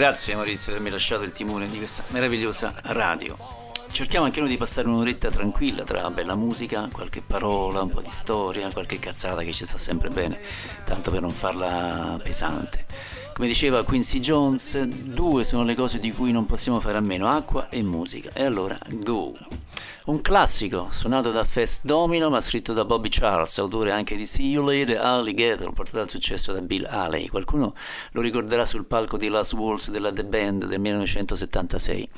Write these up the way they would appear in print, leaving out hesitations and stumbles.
Grazie Maurizio per avermi lasciato il timone di questa meravigliosa radio. Cerchiamo anche noi di passare un'oretta tranquilla tra bella musica, qualche parola, un po' di storia, qualche cazzata che ci sta sempre bene, tanto per non farla pesante. Come diceva Quincy Jones, due sono le cose di cui non possiamo fare a meno, acqua e musica. E allora, go! Un classico suonato da Fats Domino ma scritto da Bobby Charles, autore anche di See You Later Alligator, portato al successo da Bill Haley. Qualcuno lo ricorderà sul palco di Last Waltz della The Band del 1976.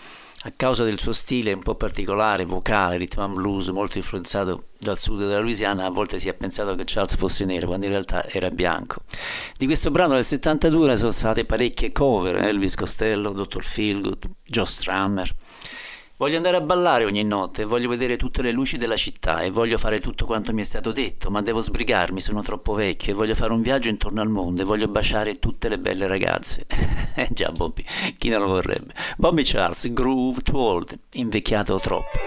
A causa del suo stile un po' particolare, vocale, rhythm and blues, molto influenzato dal sud della Louisiana, a volte si è pensato che Charles fosse nero, quando in realtà era bianco. Di questo brano del 72 sono state parecchie cover, Elvis Costello, Dr. Philgood, Joe Strummer. Voglio andare a ballare ogni notte, voglio vedere tutte le luci della città e voglio fare tutto quanto mi è stato detto, ma devo sbrigarmi, sono troppo vecchio e voglio fare un viaggio intorno al mondo e voglio baciare tutte le belle ragazze. Già Bobby, chi non lo vorrebbe? Bobby Charles, groove too old, invecchiato troppo.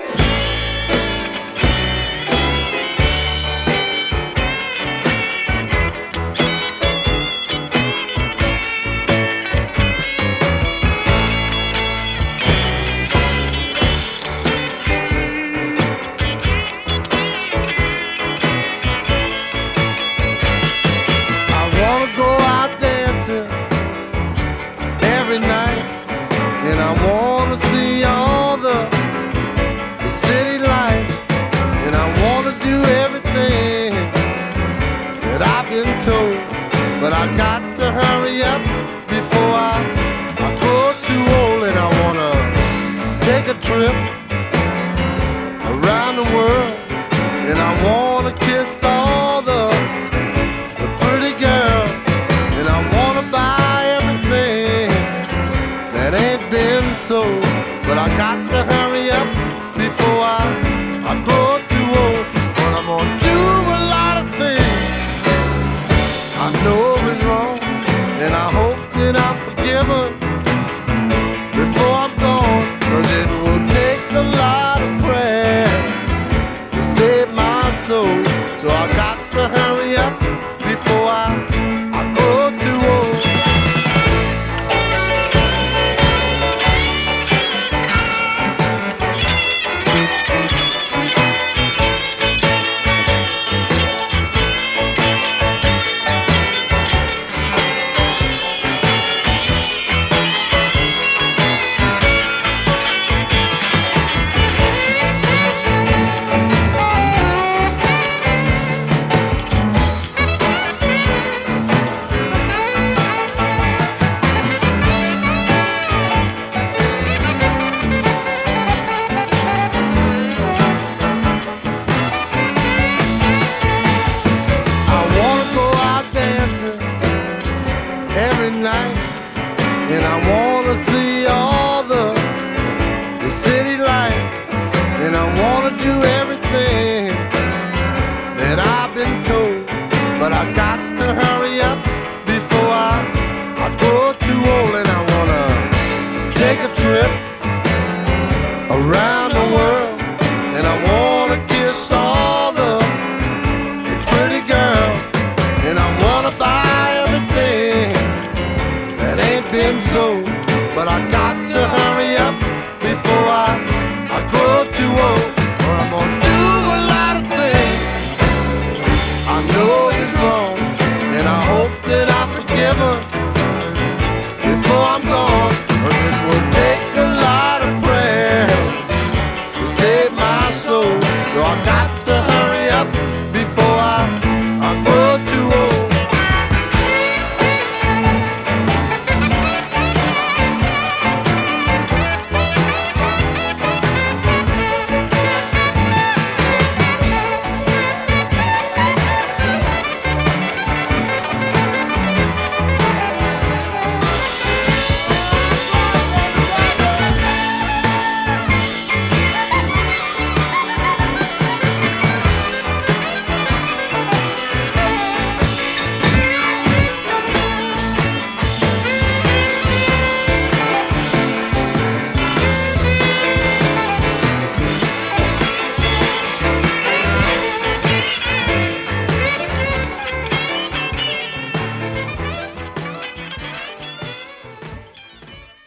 But I got to hurry up before I grow too old, and I wanna take a trip around the world, and I wanna kiss all the pretty girls, and I wanna buy everything that ain't been sold. But I got to hurry up before I grow too old, but I'm gonna do a lot of things I know is wrong, and I hope that I'm forgiven before I'm gone, 'cause it will take a lot of prayer to save my soul. So I got to hurry up before I go too old.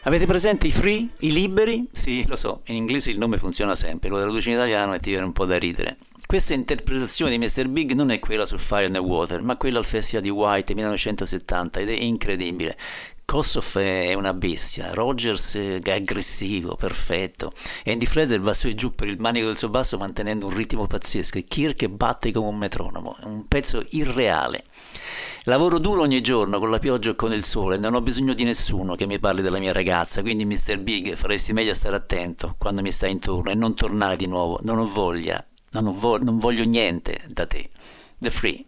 Avete presente i Free? I liberi? Sì, lo so, in inglese il nome funziona sempre, lo traduci in italiano e ti viene un po' da ridere. Questa interpretazione di Mr. Big non è quella sul Fire and Water, ma quella al Festival di White 1970, ed è incredibile. Kossoff è una bestia, Rogers è aggressivo, perfetto, Andy Fraser va su e giù per il manico del suo basso mantenendo un ritmo pazzesco, e Kirk batte come un metronomo, è un pezzo irreale. Lavoro duro ogni giorno, con la pioggia o con il sole, non ho bisogno di nessuno che mi parli della mia ragazza, quindi Mr. Big faresti meglio a stare attento quando mi stai intorno e non tornare di nuovo, non ho voglia, non voglio niente da te. The Free.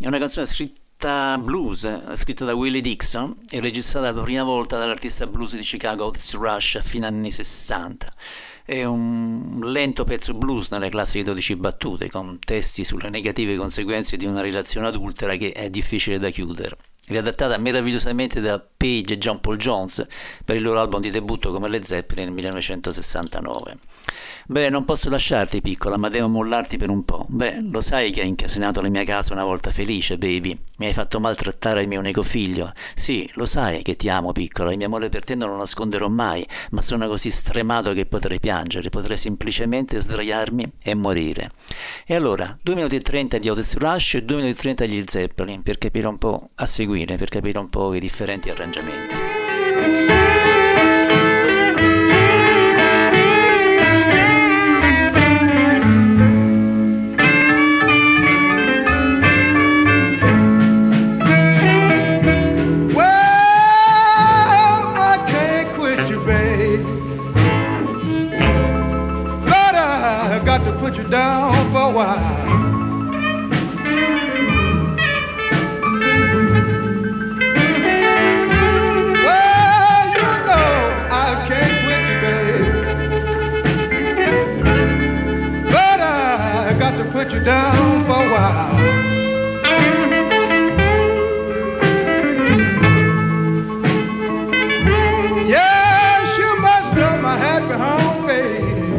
È una canzone scritta blues, scritta da Willie Dixon e registrata la prima volta dall'artista blues di Chicago Otis Rush a fine anni 60. È un lento pezzo blues nelle classiche 12 battute, con testi sulle negative conseguenze di una relazione adultera che è difficile da chiudere. riadattata meravigliosamente da Page e John Paul Jones per il loro album di debutto come Led Zeppelin nel 1969. Beh, non posso lasciarti, piccola, ma devo mollarti per un po'. Beh, lo sai che hai incasinato la mia casa una volta felice, baby. Mi hai fatto maltrattare il mio unico figlio. Sì, lo sai che ti amo, piccola, il mio amore per te non lo nasconderò mai, ma sono così stremato che potrei piangere, potrei semplicemente sdraiarmi e morire. E allora, 2 minuti e 30 di Otis Rush e 2 minuti e 30 di Zeppelin, per capire un po' a seguire, per capire un po' i differenti arrangiamenti. Well, I can't quit you, babe, but I've got to put you down for a while. Put you down for a while. Yes, you must know my happy home, baby.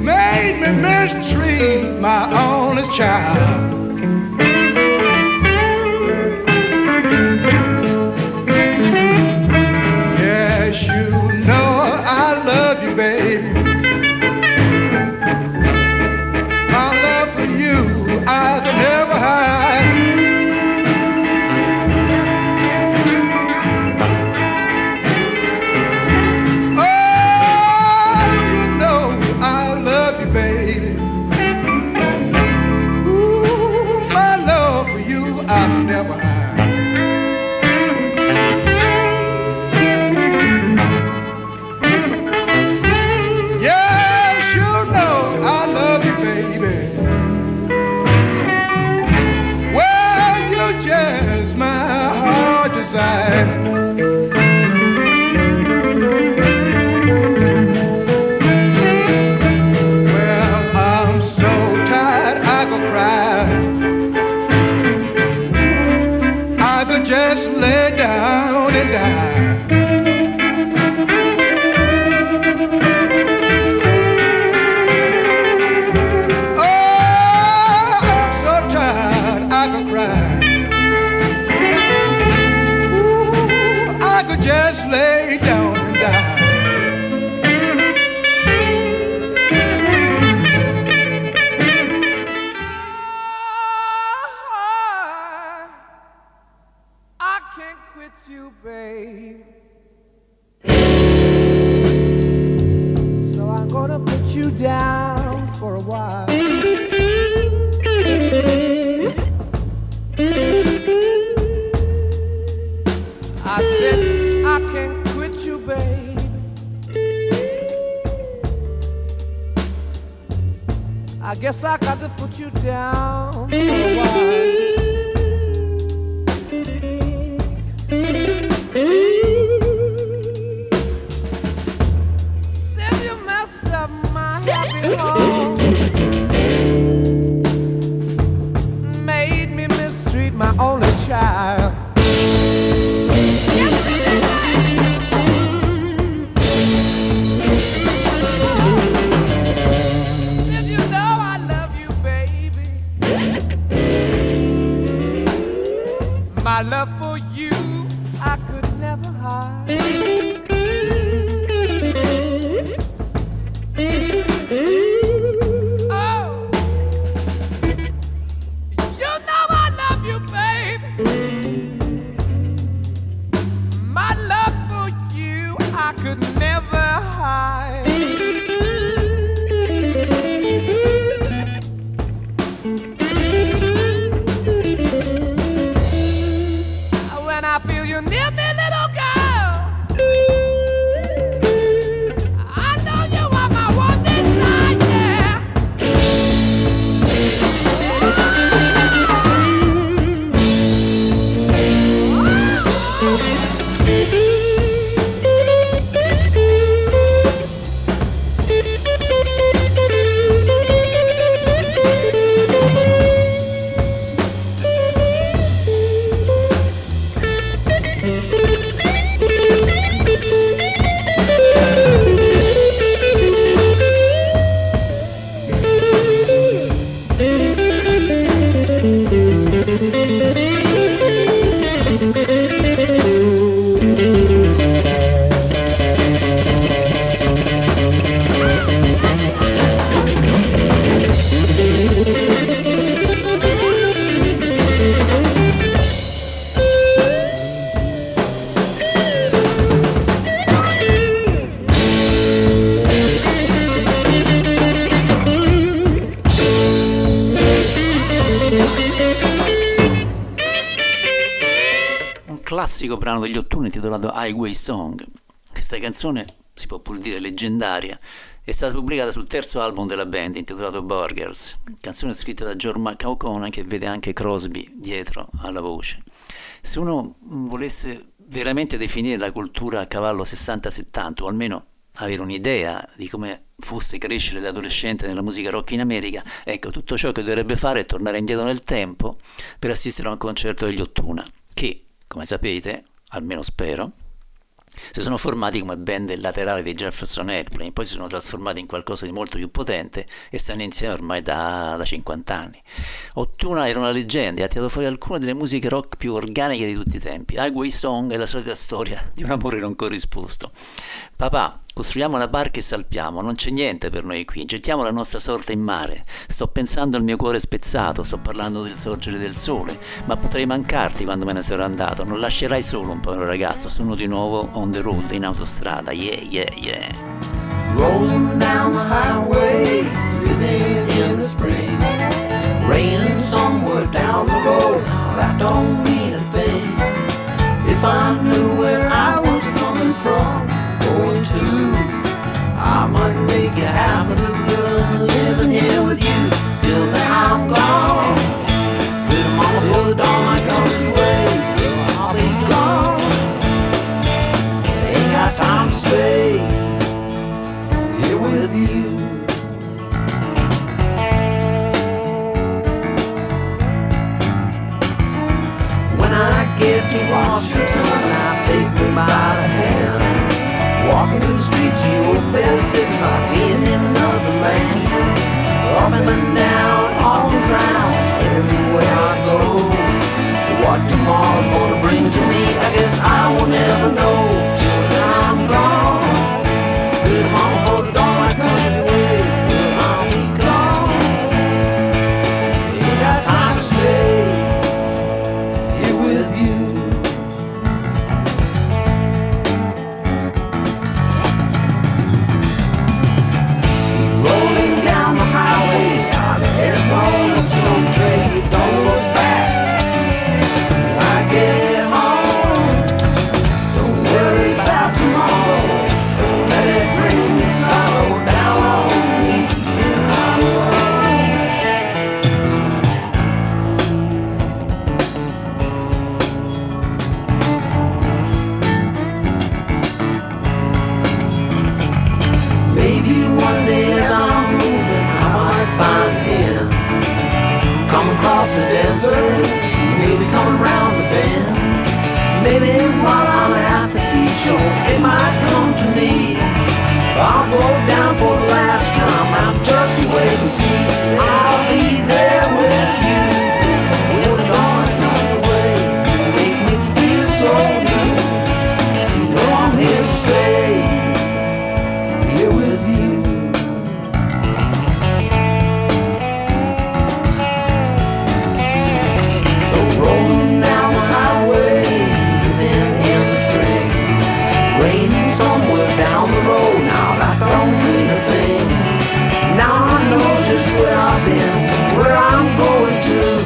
Made me mistreat my only child. Yes, you know I love you, baby. classico brano degli Ottuni intitolato Highway Song. Questa canzone, si può pure dire leggendaria, è stata pubblicata sul terzo album della band intitolato Burgers, canzone scritta da George McAucona, che vede anche Crosby dietro alla voce. Se uno volesse veramente definire la cultura a cavallo 60-70, o almeno avere un'idea di come fosse crescere da adolescente nella musica rock in America, ecco, tutto ciò che dovrebbe fare è tornare indietro nel tempo per assistere a un concerto degli Ottuna, che, come sapete, almeno spero, si sono formati come band laterale dei Jefferson Airplane, poi si sono trasformati in qualcosa di molto più potente e stanno insieme ormai da 50 anni. Ottuna era una leggenda e ha tirato fuori alcune delle musiche rock più organiche di tutti i tempi. Highway Song è la solita storia di un amore non corrisposto. Papà, costruiamo una barca e salpiamo, non c'è niente per noi qui, gettiamo la nostra sorte in mare. Sto pensando al mio cuore spezzato, sto parlando del sorgere del sole, ma potrei mancarti quando me ne sarò andato. Non lascerai solo un povero ragazzo, sono di nuovo on the road, in autostrada, yeah, yeah, yeah. Rolling down the highway, living in the spring, raining somewhere down the road, but I don't mean a thing. If I knew where I was coming from, going to, I might make it happen, girl, I'm living here with you, till then I'm gone, with them all full of dawn, I come your way, I'll be gone. Time to stay here with you. When I get to Washington, I take me by the hand, walking through the streets you old fence, it's like being in another land. Up and down, all around, everywhere I go, what tomorrow's gonna bring to me, I guess I will never know. I'm gone, good mama for the dawn, I come your way, well I'll be gone, ain't got time to stay here with you. Rolling down the highways, I'm headed on to some trade, don't look back, I get it. Across the desert, maybe coming round the bend, maybe while I'm at the seashore, it might come to me. I'll go down for the last time, I'll just wait and see. I'll be there with you, when the dawn comes away, make me feel so new. You know I'm here to stay, here with you. Where I've been, where I'm going to,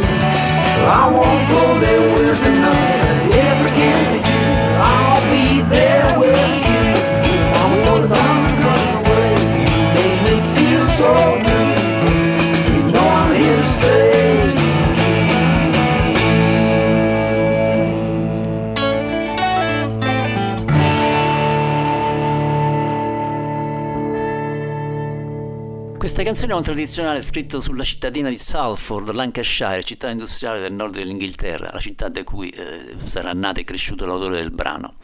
I won't go there with another, if I can to you, I'll be there with you, I'm for the dawn comes away, you make me feel so new, you know I'm here to stay. Questa canzone è un tradizionale scritto sulla cittadina di Salford, Lancashire, città industriale del nord dell'Inghilterra, la città da cui sarà nato e cresciuto l'autore del brano.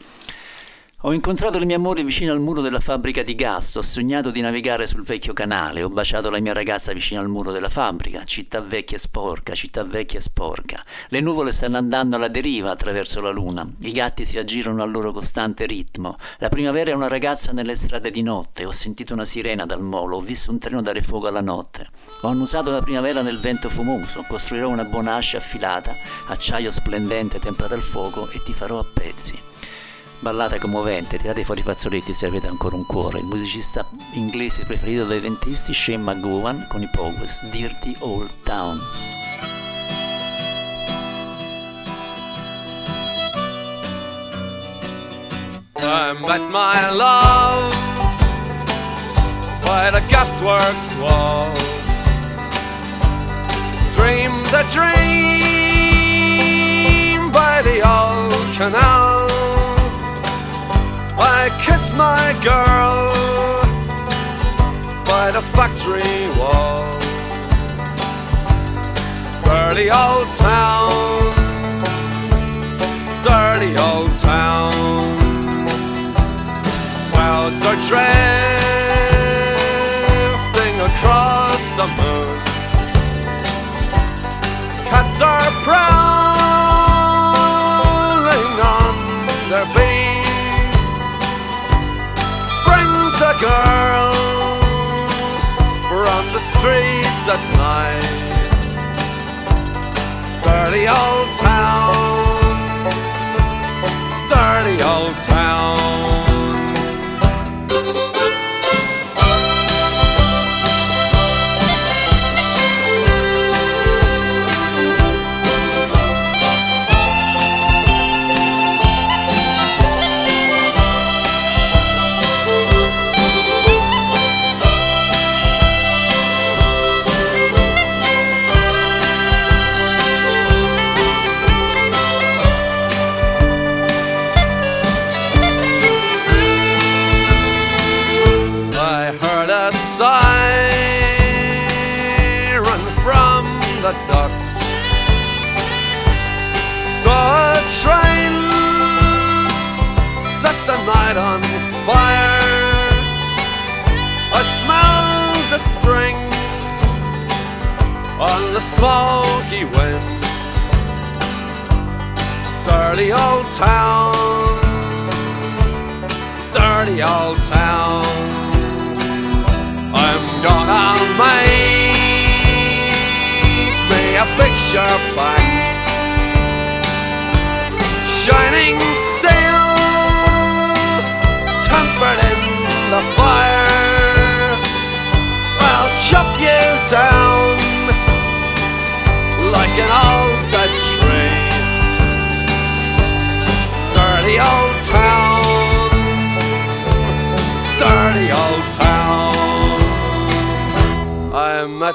Ho incontrato le mie amore vicino al muro della fabbrica di gas, ho sognato di navigare sul vecchio canale, ho baciato la mia ragazza vicino al muro della fabbrica, città vecchia e sporca, le nuvole stanno andando alla deriva attraverso la luna, i gatti si aggirano al loro costante ritmo, la primavera è una ragazza nelle strade di notte, ho sentito una sirena dal molo, ho visto un treno dare fuoco alla notte, ho annusato la primavera nel vento fumoso, costruirò una buona ascia affilata, acciaio splendente temprato al fuoco e ti farò a pezzi. Ballata commovente, tirate fuori i fazzoletti se avete ancora un cuore. Il musicista inglese preferito dai ventisti, Shane McGowan, con i Pogues, Dirty Old Town. time, but my love, by the gasworks wall, dreamed a dream by the old canal. I kissed my girl by the factory wall. Dirty old town, dirty old town. Clouds are drifting across the moon. Cats are prowling on their beat. Springs a girl from the streets at night. Dirty old town, dirty old town. On fire, I smell the spring on the smoky wind. Dirty old town, dirty old town. I'm gonna make me a picture box, shining steel, in the fire. I'll chop you down like an old dead tree. Dirty old town, dirty old town. I met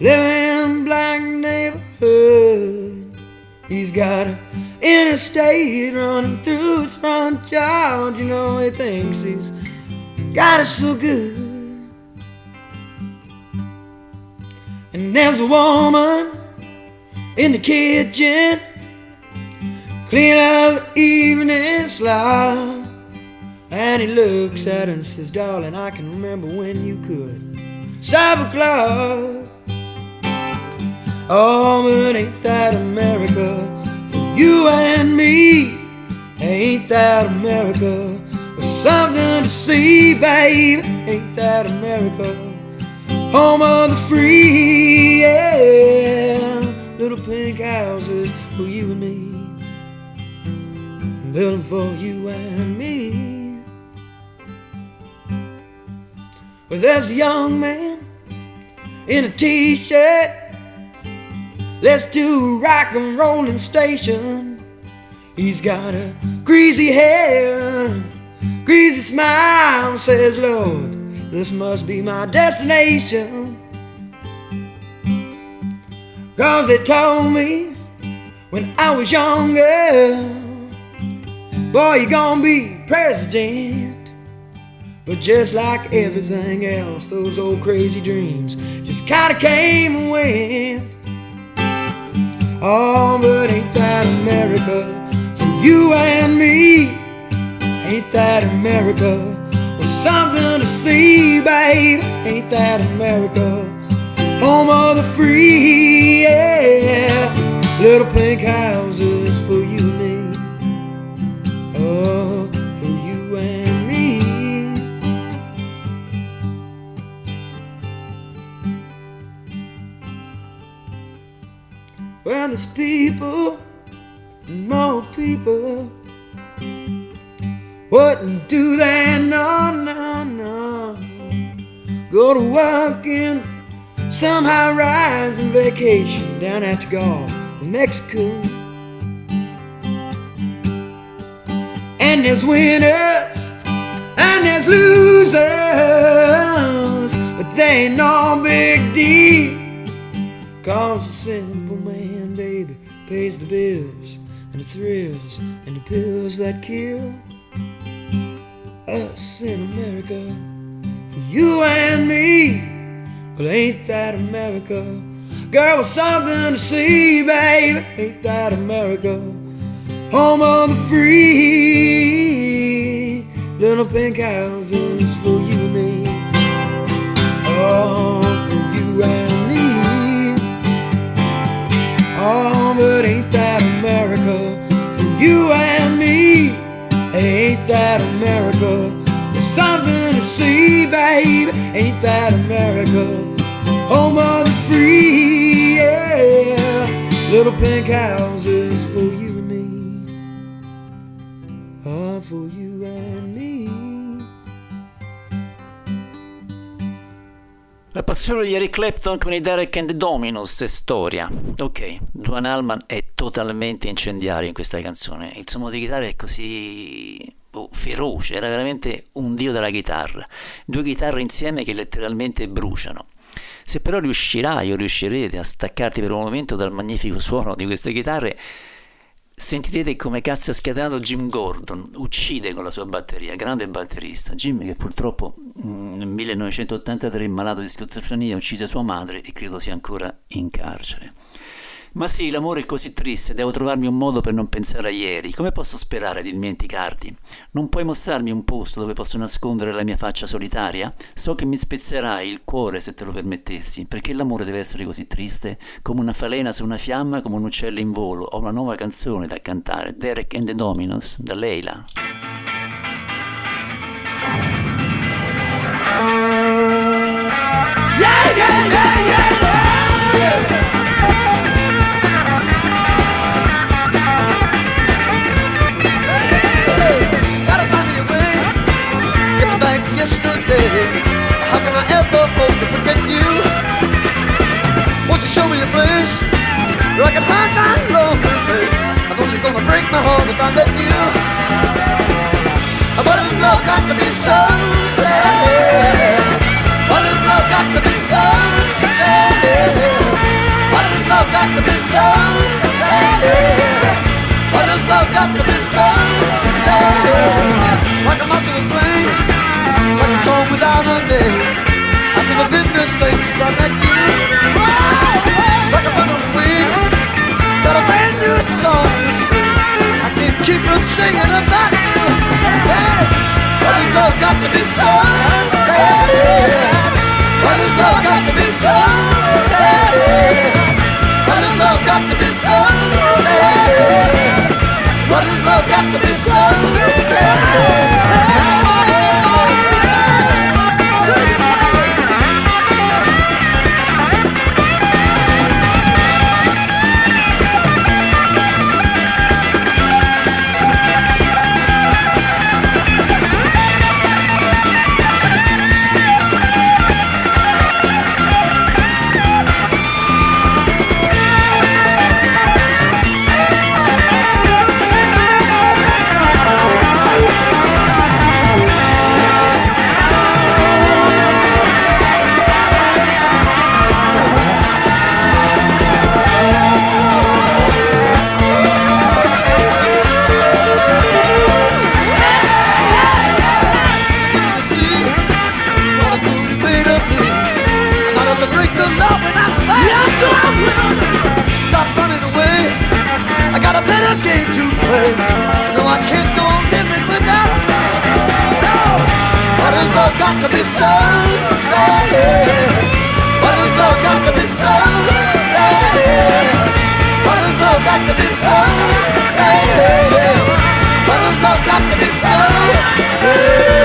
living in black neighborhood, he's got an interstate running through his front yard. You know he thinks he's got it so good. And there's a woman in the kitchen cleaning up the evening slop, and he looks at her and says, darling, I can remember when you could stop a clock. Oh, but ain't that America for you and me? Ain't that America for something to see, babe. Ain't that America? Home of the free, yeah. Little pink houses for you and me, building for you and me. Well, there's a young man in a t-shirt, let's do a rock and rollin' station. He's got a greasy hair, greasy smile, says, Lord, this must be my destination. 'Cause they told me when I was younger, boy, you're gonna be president. But just like everything else, those old crazy dreams just kinda came and went. Oh, but ain't that America for you and me? Ain't that America? Well, something to see, babe. Ain't that America? Home of the free, yeah. Little pink houses for you and me. Oh, for you and me. Well, there's people, more people. Wouldn't do that, no, no, no. Go to work and somehow rise and vacation down at the Gulf of Mexico. And there's winners and there's losers, but they ain't no big deal. 'Cause a simple man, baby, pays the bills and the thrills and the pills that kill us in America, for you and me. Well, ain't that America? Girl, with something to see, baby. Ain't that America? Home of the free, little pink houses for you and me. Oh, for you and me. Oh, but ain't that America? For you and me. Ain't that America? There's something to see, babe. Ain't that America? Home of the free, yeah. Little pink houses for you and me. Oh, for you and me. La passione di Eric Clapton con i Derek and the Dominos è storia. Ok, Duane Allman è totalmente incendiario in questa canzone. Il suono di chitarra è così feroce, era veramente un dio della chitarra. Due chitarre insieme che letteralmente bruciano. Se però riuscirai o riuscirete a staccarti per un momento dal magnifico suono di queste chitarre, sentirete come cazzo ha scatenato Jim Gordon, uccide con la sua batteria, grande batterista. Jim, che purtroppo nel 1983, malato di schizofrenia, uccise sua madre e credo sia ancora in carcere. Ma sì, l'amore è così triste, devo trovarmi un modo per non pensare a ieri. Come posso sperare di dimenticarti? Non puoi mostrarmi un posto dove posso nascondere la mia faccia solitaria? So che mi spezzerai il cuore se te lo permettessi. Perché l'amore deve essere così triste? Come una falena su una fiamma, come un uccello in volo. Ho una nuova canzone da cantare, Derek and the Dominos, da Leila. Yeah, yeah, yeah, yeah, yeah. Yesterday, how can I ever hope to forget you? Won't you show me a place where I can hide my lonely face? I'm only gonna break my heart if I let you. What has love got to be so sad? What has love got to be so sad? What has love got to be so sad? What has love got to be so sad? Like a moth to a flame, like a song without a name. I've never been this same since I met you. Like a bird on the wing, got a brand new song to sing. I can't keep on singing about you. Hey, what has love got to be so sad? What has love got to be so sad? What has love got to be so sad? What has love got to be so sad? got a better game to play. No, I can't go on living without you. No, but it's not got to be so sad. But it's not got to be so sad. But it's not got to be so sad. But it's not got to be so sad.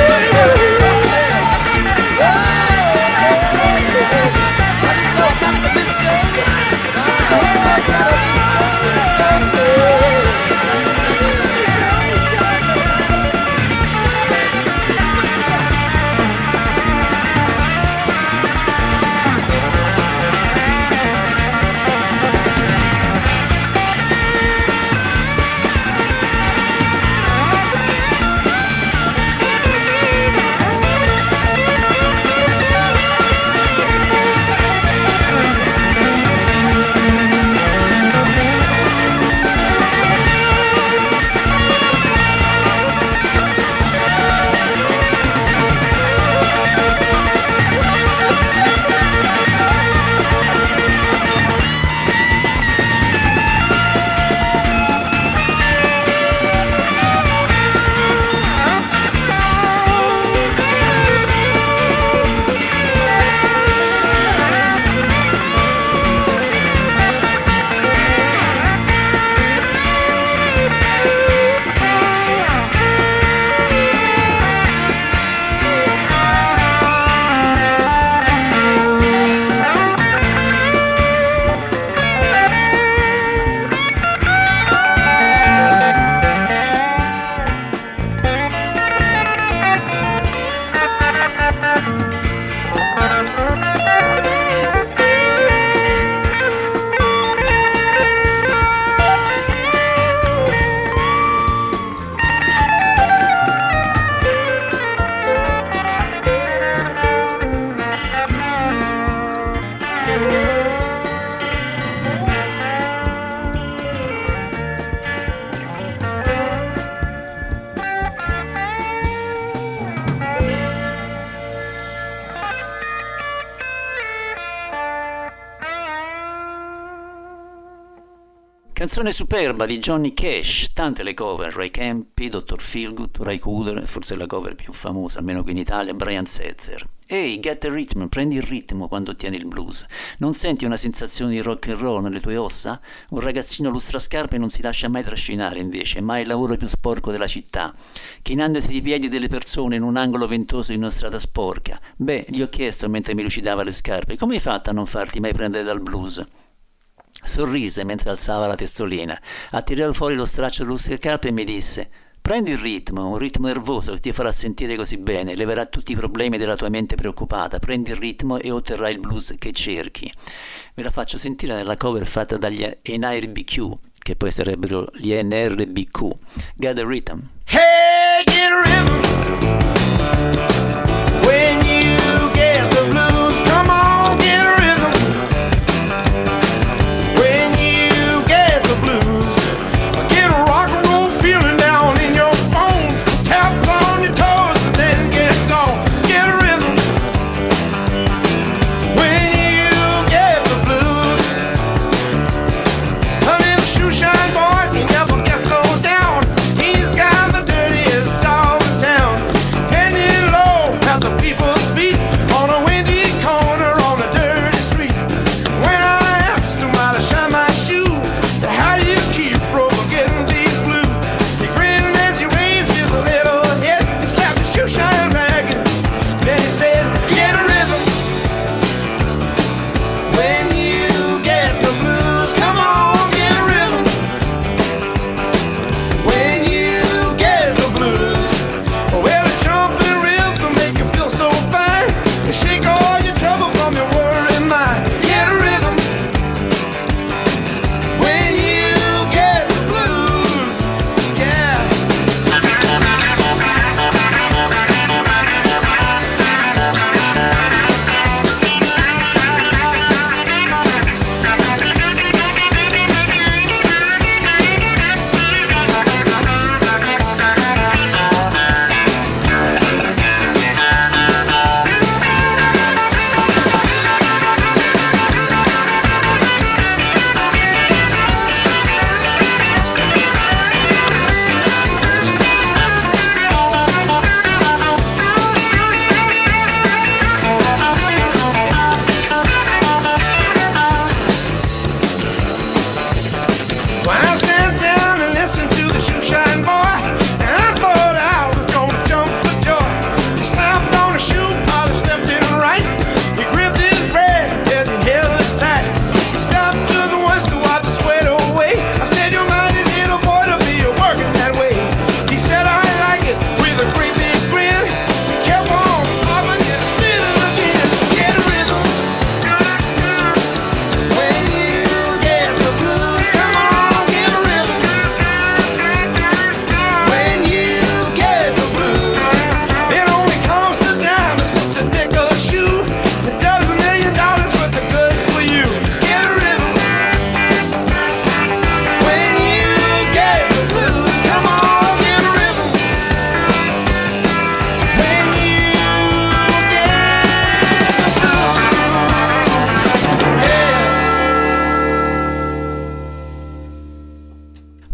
Canzone superba di Johnny Cash, tante le cover, Ray Campi, Dr. Philgood, Ray Cooder, forse la cover più famosa, almeno qui in Italia, Brian Setzer. Ehi, get the rhythm, prendi il ritmo quando tieni il blues. Non senti una sensazione di rock and roll nelle tue ossa? Un ragazzino lustra scarpe e non si lascia mai trascinare invece, mai il lavoro più sporco della città. Chinandosi ai piedi delle persone in un angolo ventoso di una strada sporca. Beh, gli ho chiesto mentre mi lucidava le scarpe, come hai fatto a non farti mai prendere dal blues? Sorrise mentre alzava la testolina, attirò fuori lo straccio del lustracarte e mi disse: prendi il ritmo, un ritmo nervoso che ti farà sentire così bene, leverà tutti i problemi della tua mente preoccupata, prendi il ritmo e otterrai il blues che cerchi. Ve la faccio sentire nella cover fatta dagli NRBQ, che poi sarebbero gli NRBQ, Get the Rhythm. Hey, get a rhythm. When you get the blues.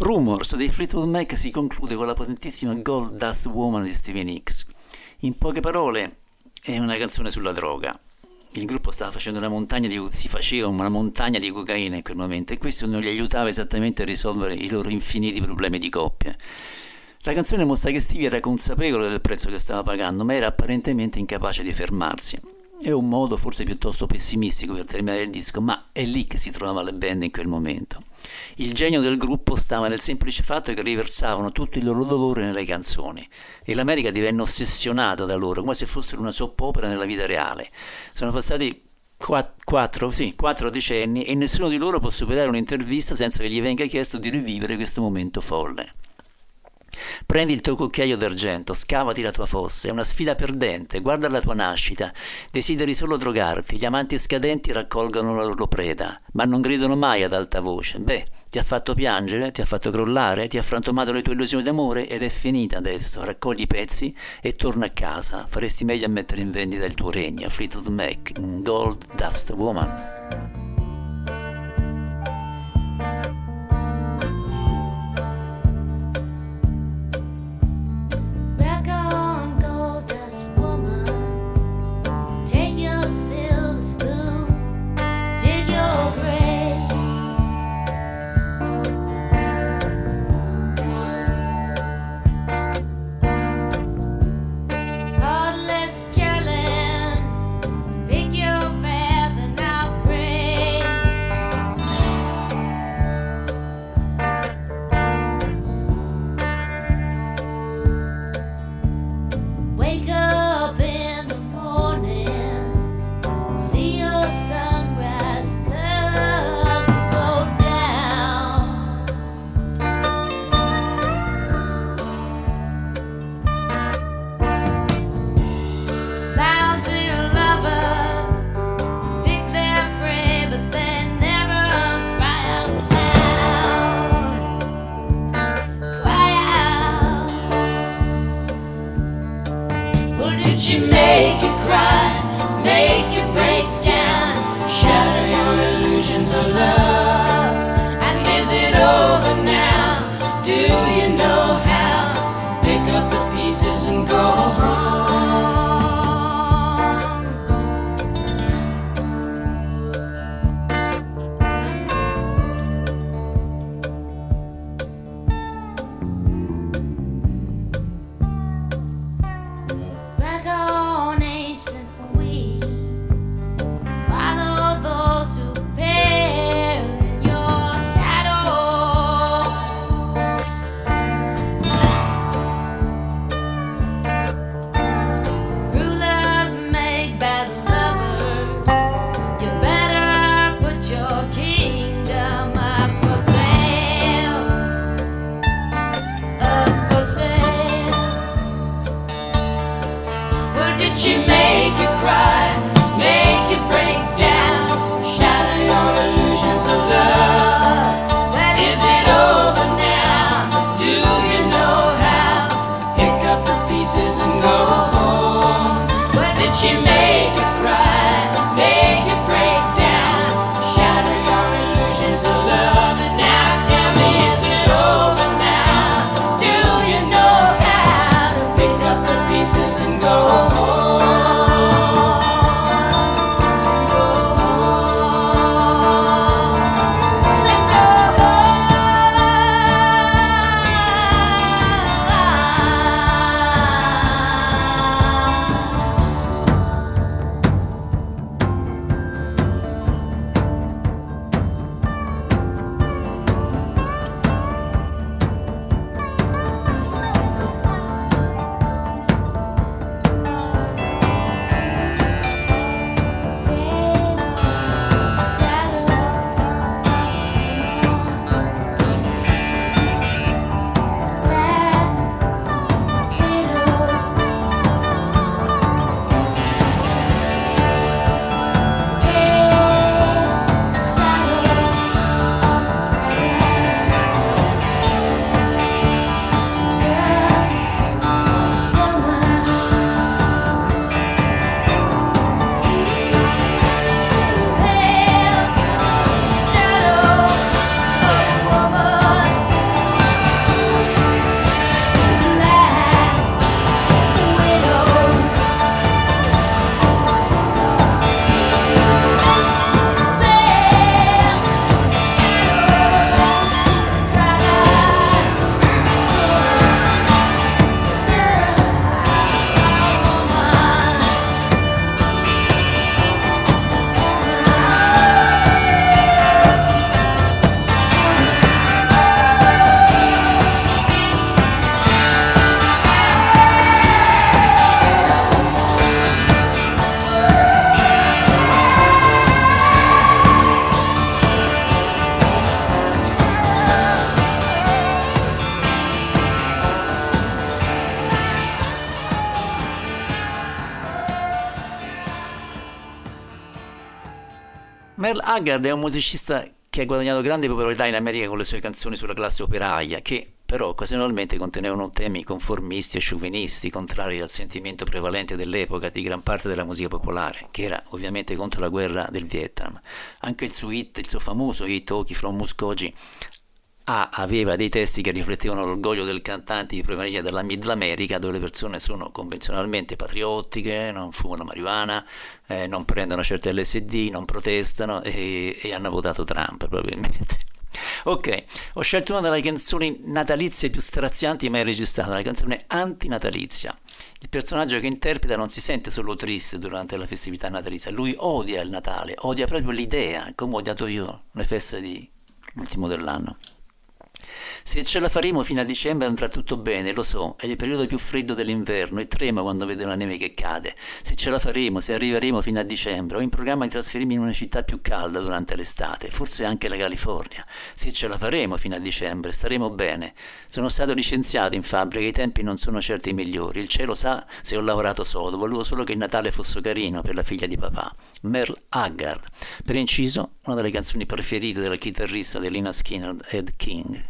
Rumors dei Fleetwood Mac si conclude con la potentissima Gold Dust Woman di Stevie Nicks. In poche parole, è una canzone sulla droga. Il gruppo stava facendo una montagna di cocaina in quel momento, e questo non gli aiutava esattamente a risolvere i loro infiniti problemi di coppia. La canzone mostra che Stevie era consapevole del prezzo che stava pagando, ma era apparentemente incapace di fermarsi. È un modo forse piuttosto pessimistico per terminare il disco, ma è lì che si trovava la band in quel momento. Il genio del gruppo stava nel semplice fatto che riversavano tutto il loro dolore nelle canzoni, e l'America divenne ossessionata da loro, come se fossero una soppopera nella vita reale. Sono passati quattro decenni e nessuno di loro può superare un'intervista senza che gli venga chiesto di rivivere questo momento folle. Prendi il tuo cucchiaio d'argento, scavati la tua fossa, è una sfida perdente, guarda la tua nascita, desideri solo drogarti, gli amanti scadenti raccolgono la loro preda, ma non gridano mai ad alta voce. Beh, ti ha fatto piangere, ti ha fatto crollare, ti ha frantumato le tue illusioni d'amore ed è finita adesso, raccogli i pezzi e torna a casa, faresti meglio a mettere in vendita il tuo regno. Fleetwood Mac, Gold Dust Woman. Go. Merle Haggard è un musicista che ha guadagnato grande popolarità in America con le sue canzoni sulla classe operaia, che però occasionalmente contenevano temi conformisti e sciovinisti, contrari al sentimento prevalente dell'epoca di gran parte della musica popolare, che era ovviamente contro la guerra del Vietnam. Anche il suo hit, il suo famoso hit Okie from Muskogee, aveva dei testi che riflettevano l'orgoglio del cantante di provenienza dalla Mid-America, dove le persone sono convenzionalmente patriottiche, non fumano marijuana, non prendono certe LSD, non protestano e hanno votato Trump probabilmente. Ok, ho scelto una delle canzoni natalizie più strazianti mai registrata, la canzone antinatalizia. Il personaggio che interpreta non si sente solo triste durante la festività natalizia, lui odia il Natale, odia proprio l'idea, come ho odiato io le feste di l'ultimo dell'anno. Se ce la faremo fino a dicembre andrà tutto bene, lo so, è il periodo più freddo dell'inverno e tremo quando vedo la neve che cade. Se ce la faremo, se arriveremo fino a dicembre, ho in programma di trasferirmi in una città più calda durante l'estate, forse anche la California. Se ce la faremo fino a dicembre, staremo bene. Sono stato licenziato in fabbrica, i tempi non sono certi i migliori, il cielo sa se ho lavorato sodo, volevo solo che il Natale fosse carino per la figlia di papà. Merle Haggard, per inciso, una delle canzoni preferite della chitarrista Lynyrd Skynyrd, Ed King.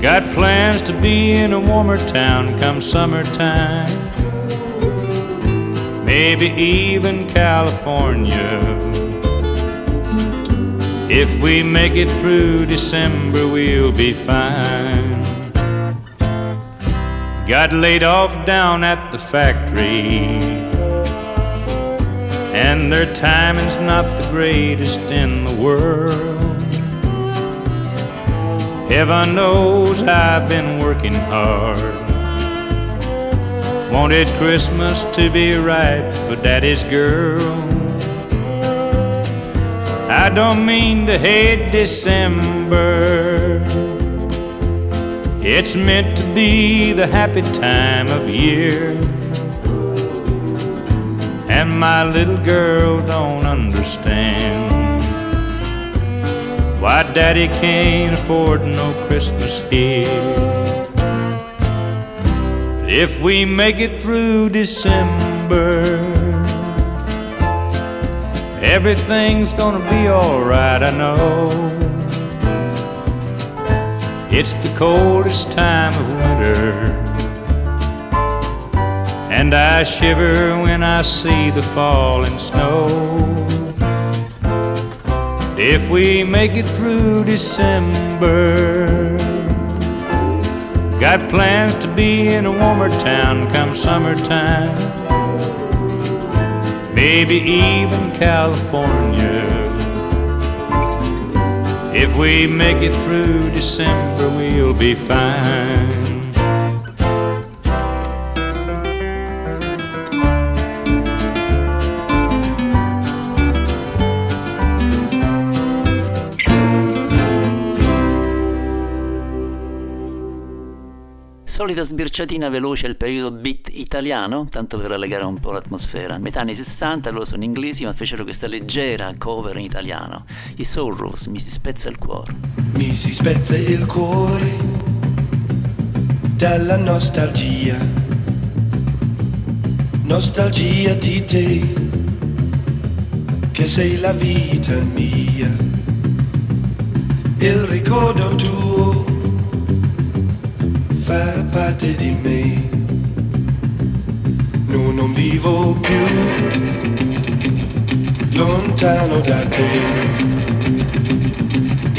got plans to be in a warmer town come summertime. Maybe even California. If we make it through December, we'll be fine. Got laid off down at the factory, and their timing's not the greatest in the world. Heaven knows I've been working hard, wanted Christmas to be right for Daddy's girl. I don't mean to hate December, it's meant to be the happy time of year, and my little girl don't understand why Daddy can't afford no Christmas here. If we make it through December, everything's gonna be alright, I know. It's the coldest time of winter, and I shiver when I see the falling snow. If we make it through December, got plans to be in a warmer town come summertime. Maybe even California. If we make it through December, we'll be fine. Solita sbirciatina veloce al periodo beat italiano, tanto per allegare un po' l'atmosfera. Metà anni 60, loro sono inglesi ma fecero questa leggera cover in italiano. I Sorrows, Mi si spezza il cuore. Mi si spezza il cuore dalla nostalgia, nostalgia di te, che sei la vita mia. Il ricordo tuo fa parte di me, no, non vivo più lontano da te.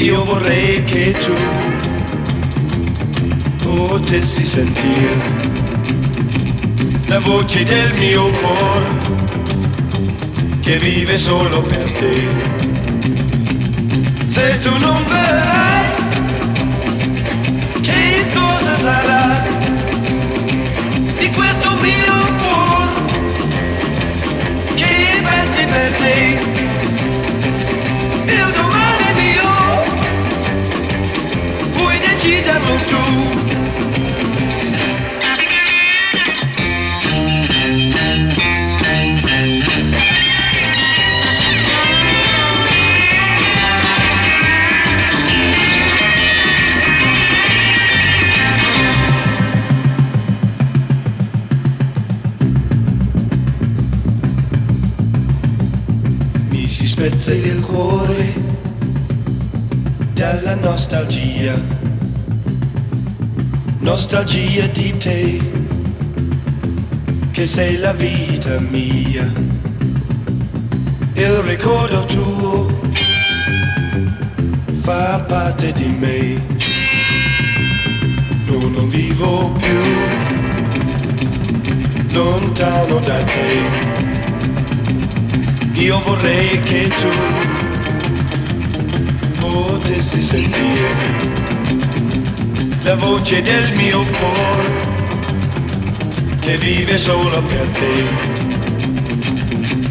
Io vorrei che tu potessi sentire la voce del mio cuore che vive solo per te. Se tu non verrai, cosa sarà? di questo mio cuore che pensi per te. Il domani è mio, puoi deciderlo tu. Pezzi del cuore dalla nostalgia, nostalgia di te che sei la vita mia, il ricordo tuo fa parte di me, io non vivo più lontano da te. Io vorrei che tu potessi sentire la voce del mio cuore che vive solo per te.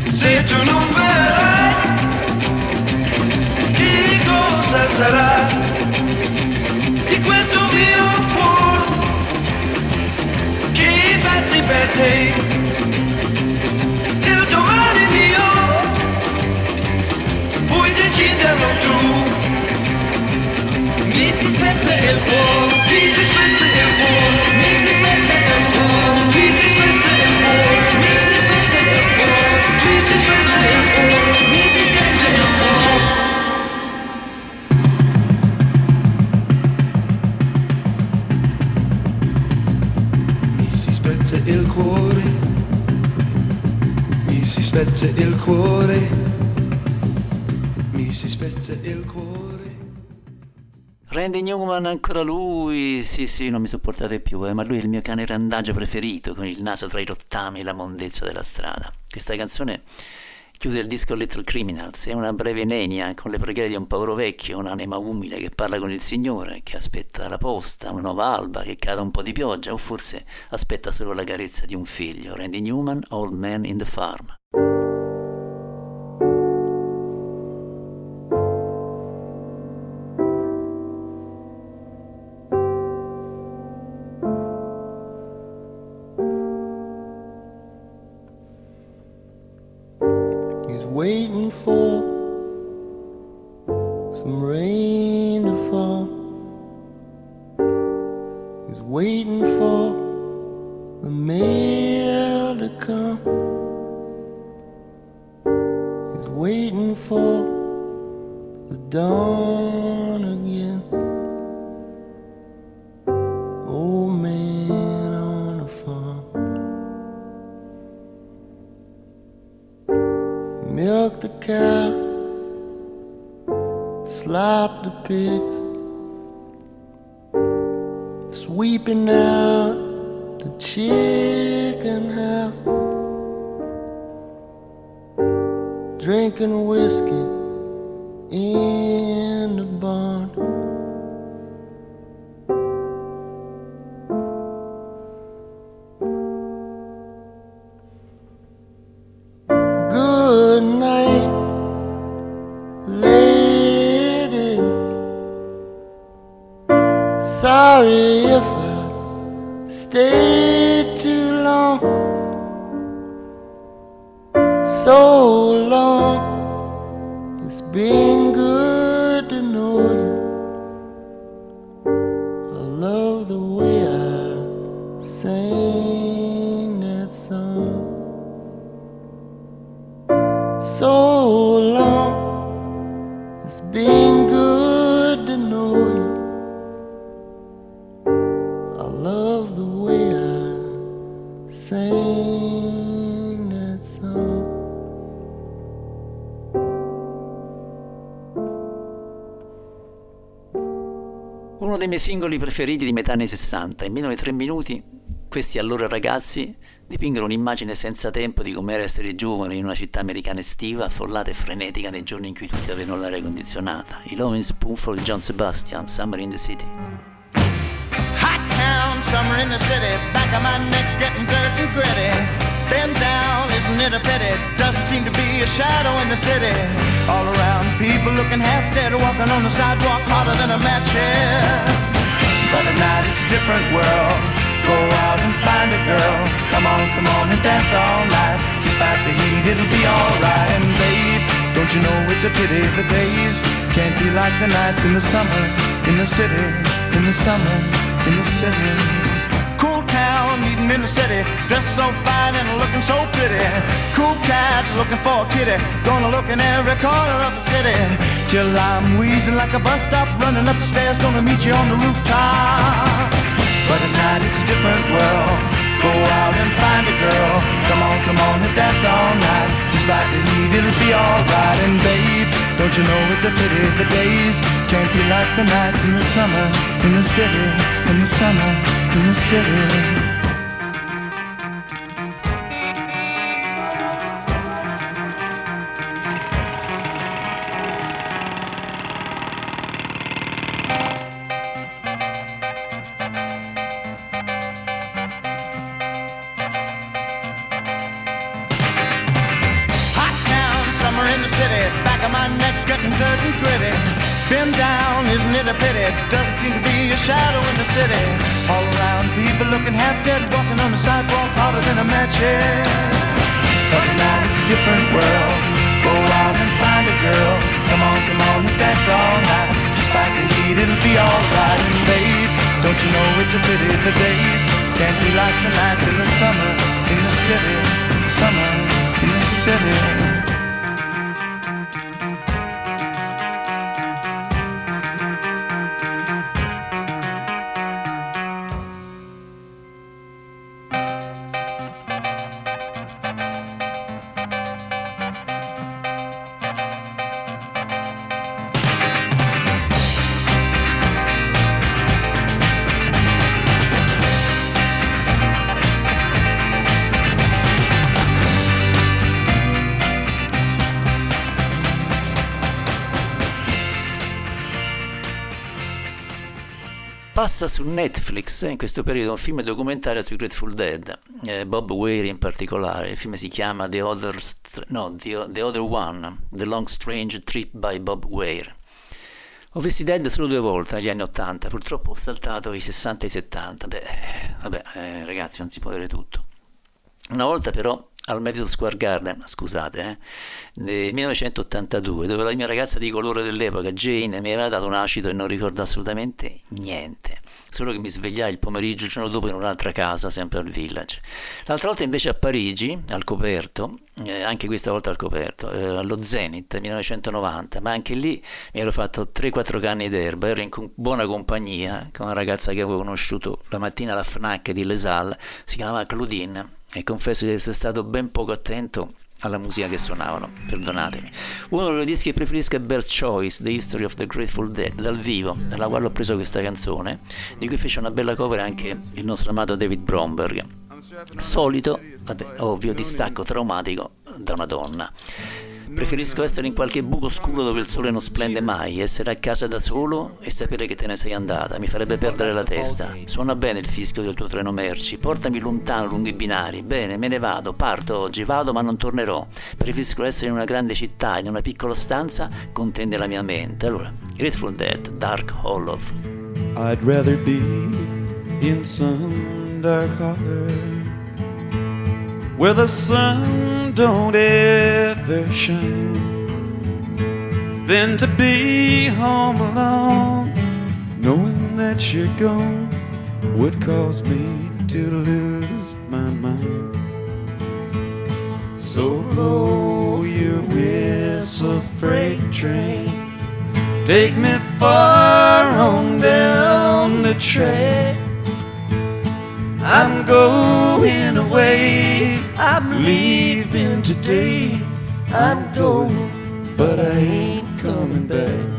Se tu non verrai, che cosa sarà di questo mio cuore che batte per te? Deciderlo tu. Mi si spezza il cuore, mi si spezza il cuore, mi si spezza il cuore, mi si spezza il cuore, mi si spezza il cuore, mi si spezza il cuore, mi si spezza il cuore. Mi si spezza il cuore, mi si spezza il cuore. Si spezza il cuore. Randy Newman, ancora lui. Sì, non mi sopportate più, ma lui è il mio cane randagio preferito, con il naso tra i rottami e la mondezza della strada. Questa canzone chiude il disco Little Criminals, è una breve nenia con le preghiere di un povero vecchio, un'anima umile che parla con il Signore, che aspetta la posta, una nuova alba, che cada un po' di pioggia, o forse aspetta solo la carezza di un figlio. Randy Newman, Old Man in the Farm. Waiting for some rain to fall. He's waiting for the mail to come. He's waiting for the dawn again. Old man on the farm. Milk the cow, slop the pigs, sweeping out the chicken house, drinking whiskey in the barn. Singoli preferiti di metà anni 60, in meno di 3 minuti questi allora ragazzi dipingono un'immagine senza tempo di com'era essere giovani in una città americana estiva, affollata e frenetica nei giorni in cui tutti avevano l'aria condizionata. I Loving Spoonful di John Sebastian, Summer in the City. Hot town, summer in the city. back of my neck getting dirt and gritty. Bend down, isn't it a pity? Doesn't seem to be a shadow in the city. All around, people looking half dead, walking on the sidewalk harder than a match head. But at night it's a different world. Go out and find a girl. Come on, come on and dance all night. Despite the heat, it'll be alright. And babe, don't you know it's a pity the days can't be like the nights in the summer, in the city, in the summer, in the city. Meeting in the city, dressed so fine and looking so pretty. Cool cat looking for a kitty, gonna look in every corner of the city. Till I'm wheezing like a bus stop, running up the stairs, gonna meet you on the rooftop. But at night it's a different world. Go out and find a girl. Come on, come on and dance all night. Just like the heat, it'll be alright. And babe, don't you know it's a pity the days can't be like the nights in the summer, in the city, in the summer, in the city. Sidewalk harder than a match, yeah. But at night it's a different world. Go out and find a girl. Come on, come on, and dance all night. Despite the heat, it'll be alright. And babe, don't you know it's a pity the days can't be like the nights in the summer, in the city, summer, in the city. Passa su Netflix in questo periodo un film documentario sui Grateful Dead, Bob Weir in particolare. Il film si chiama The Other One, The Long Strange Trip by Bob Weir. Ho visto i Dead solo due volte negli anni 80, purtroppo ho saltato i 60 e i 70. Ragazzi, non si può avere tutto. Una volta però al Madison Square Garden, nel 1982, dove la mia ragazza di colore dell'epoca, Jane, mi aveva dato un acido e non ricordo assolutamente niente, solo che mi svegliai il pomeriggio il giorno dopo in un'altra casa, sempre al Village. L'altra volta invece a Parigi, al coperto, anche questa volta al coperto, allo Zenith 1990, ma anche lì mi ero fatto 3-4 canne d'erba, ero in buona compagnia con una ragazza che avevo conosciuto la mattina alla Fnac di Les Halles, si chiamava Claudine, e confesso di essere stato ben poco attento alla musica che suonavano, perdonatemi. Uno dei dischi che preferisco è Bert Choice, The History of the Grateful Dead, dal vivo, dalla quale ho preso questa canzone, di cui fece una bella cover anche il nostro amato David Bromberg. Solito, ovvio, distacco traumatico da una donna. Preferisco essere in qualche buco scuro dove il sole non splende mai, essere a casa da solo e sapere che te ne sei andata, mi farebbe perdere la testa. Suona bene il fischio del tuo treno merci, portami lontano lungo i binari, bene, me ne vado, parto oggi, vado ma non tornerò. Preferisco essere in una grande città, in una piccola stanza, contende la mia mente. Allora, Grateful Dead, Dark Hollow. I'd rather be in some dark hollow where the sun don't ever shine than to be home alone, knowing that you're gone would cause me to lose my mind. So blow your whistle, freight train, take me far on down the track. I'm going away, I'm leaving today, I'm going, but I ain't coming back.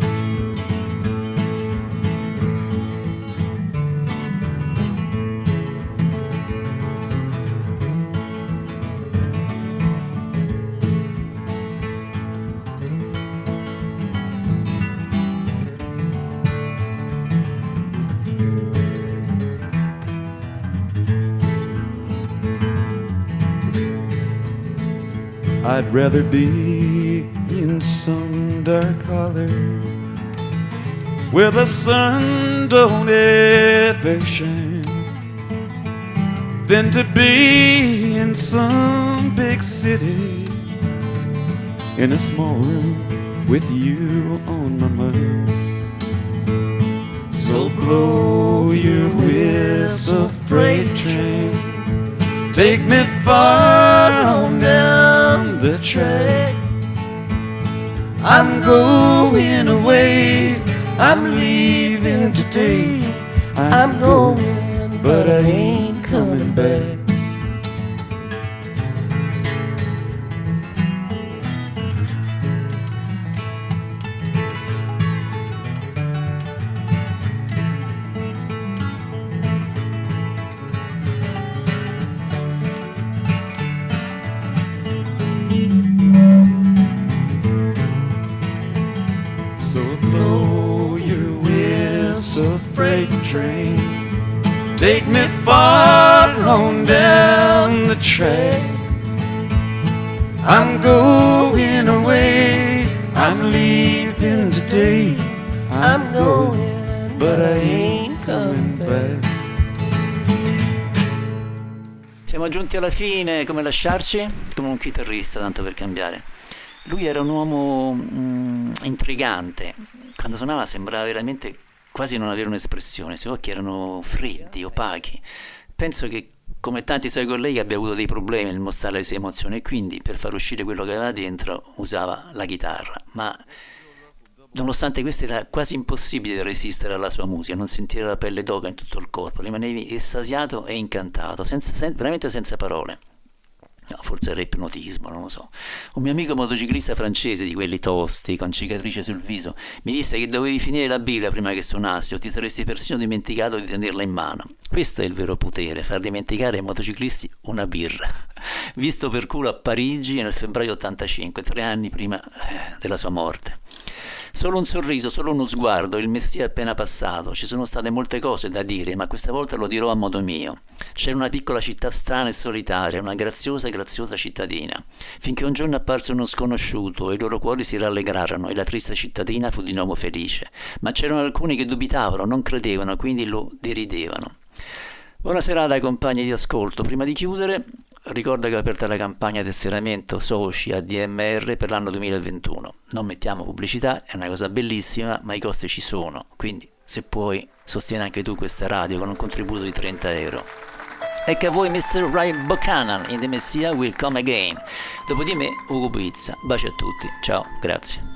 I'd rather be in some dark holler where the sun don't ever shine than to be in some big city in a small room with you on my mind. So blow your whistle, freight train, take me far on down the track. I'm going away, I'm leaving today. I'm going, but I ain't coming back. Take me far on down the track. I'm going away, I'm leaving today. I'm going, but I ain't coming back. Siamo giunti alla fine, come lasciarci? Come un chitarrista, tanto per cambiare. Lui era un uomo intrigante. Quando suonava sembrava veramente quasi non avere un'espressione, i suoi occhi erano freddi, opachi. Penso che, come tanti suoi colleghi, abbia avuto dei problemi nel mostrare le sue emozioni e quindi per far uscire quello che aveva dentro usava la chitarra, ma nonostante questo era quasi impossibile resistere alla sua musica, non sentire la pelle d'oca in tutto il corpo, rimanevi estasiato e incantato, veramente senza parole. No, forse era ipnotismo, non lo so. Un mio amico motociclista francese, di quelli tosti, con cicatrice sul viso, mi disse che dovevi finire la birra prima che suonassi o ti saresti persino dimenticato di tenerla in mano. Questo è il vero potere, far dimenticare ai motociclisti una birra. Visto per culo a Parigi nel febbraio 85, 3 anni prima della sua morte. Solo un sorriso, solo uno sguardo, il messia è appena passato. Ci sono state molte cose da dire, ma questa volta lo dirò a modo mio. C'era una piccola città strana e solitaria, una graziosa e graziosa cittadina. Finché un giorno apparse uno sconosciuto e i loro cuori si rallegrarono e la triste cittadina fu di nuovo felice. Ma c'erano alcuni che dubitavano, non credevano, quindi lo deridevano. Buona serata ai compagni di ascolto. Prima di chiudere, ricorda che ho aperto la campagna tesseramento soci ADMR per l'anno 2021. Non mettiamo pubblicità, è una cosa bellissima, ma i costi ci sono. Quindi, se puoi, sostieni anche tu questa radio con un contributo di €30. Ecco a voi Mr. Ryan Buchanan in The Messiah Will Come Again. Dopo di me, Ugo Pizza. Baci a tutti. Ciao, grazie.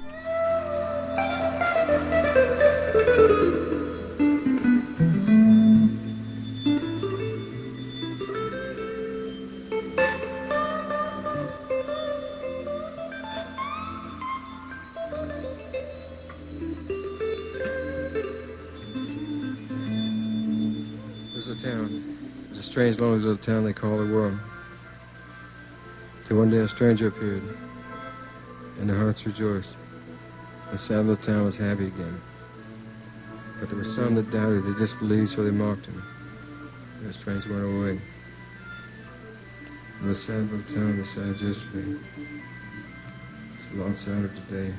Town. It's a strange, lonely little town they call the world. Till one day a stranger appeared, and their hearts rejoiced. The sad little town was happy again. But there were some that doubted, they disbelieved, so they mocked him. And the stranger went away. And the sad little town, the sad yesterday, it's the lost sound of today.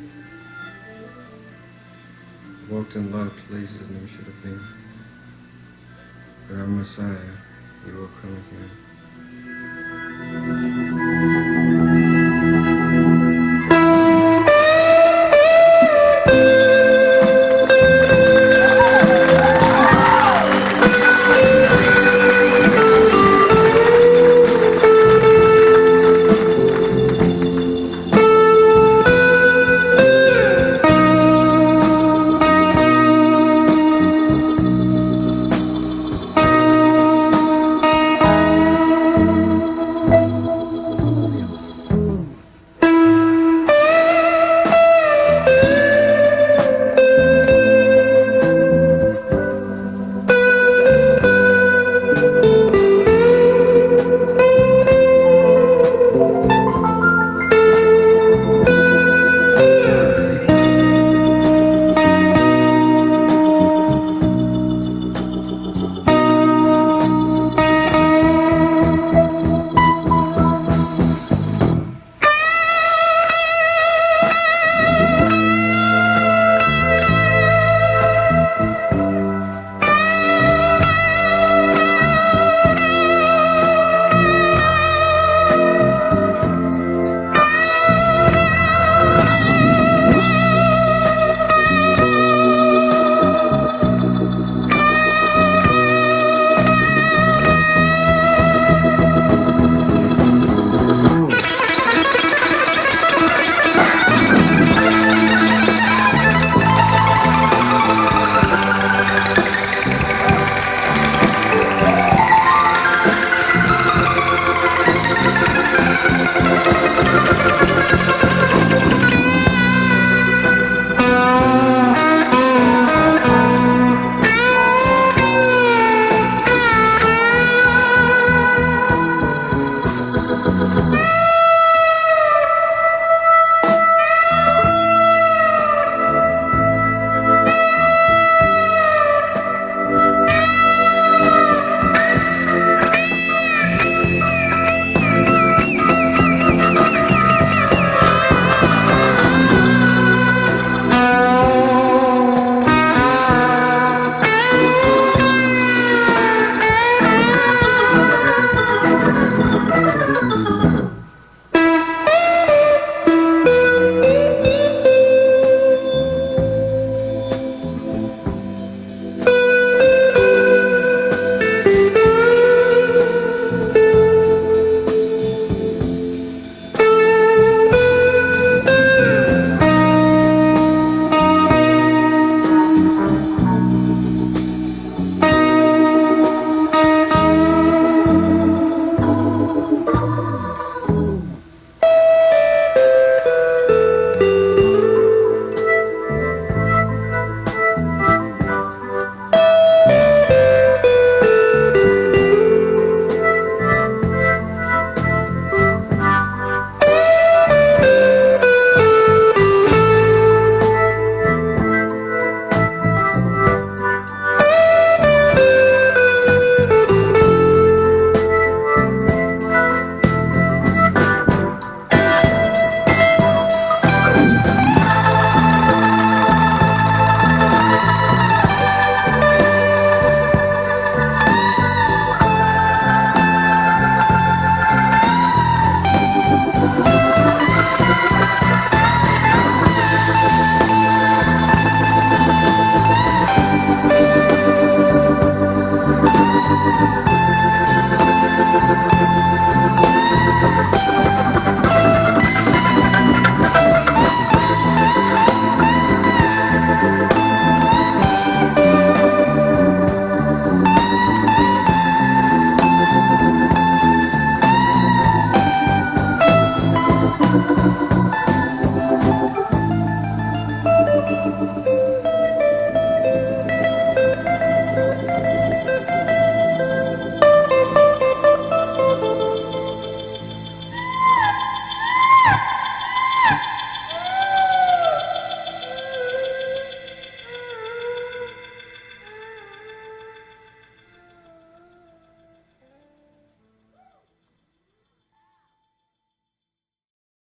I walked in a lot of places I never should have been. Our Messiah, He will come again.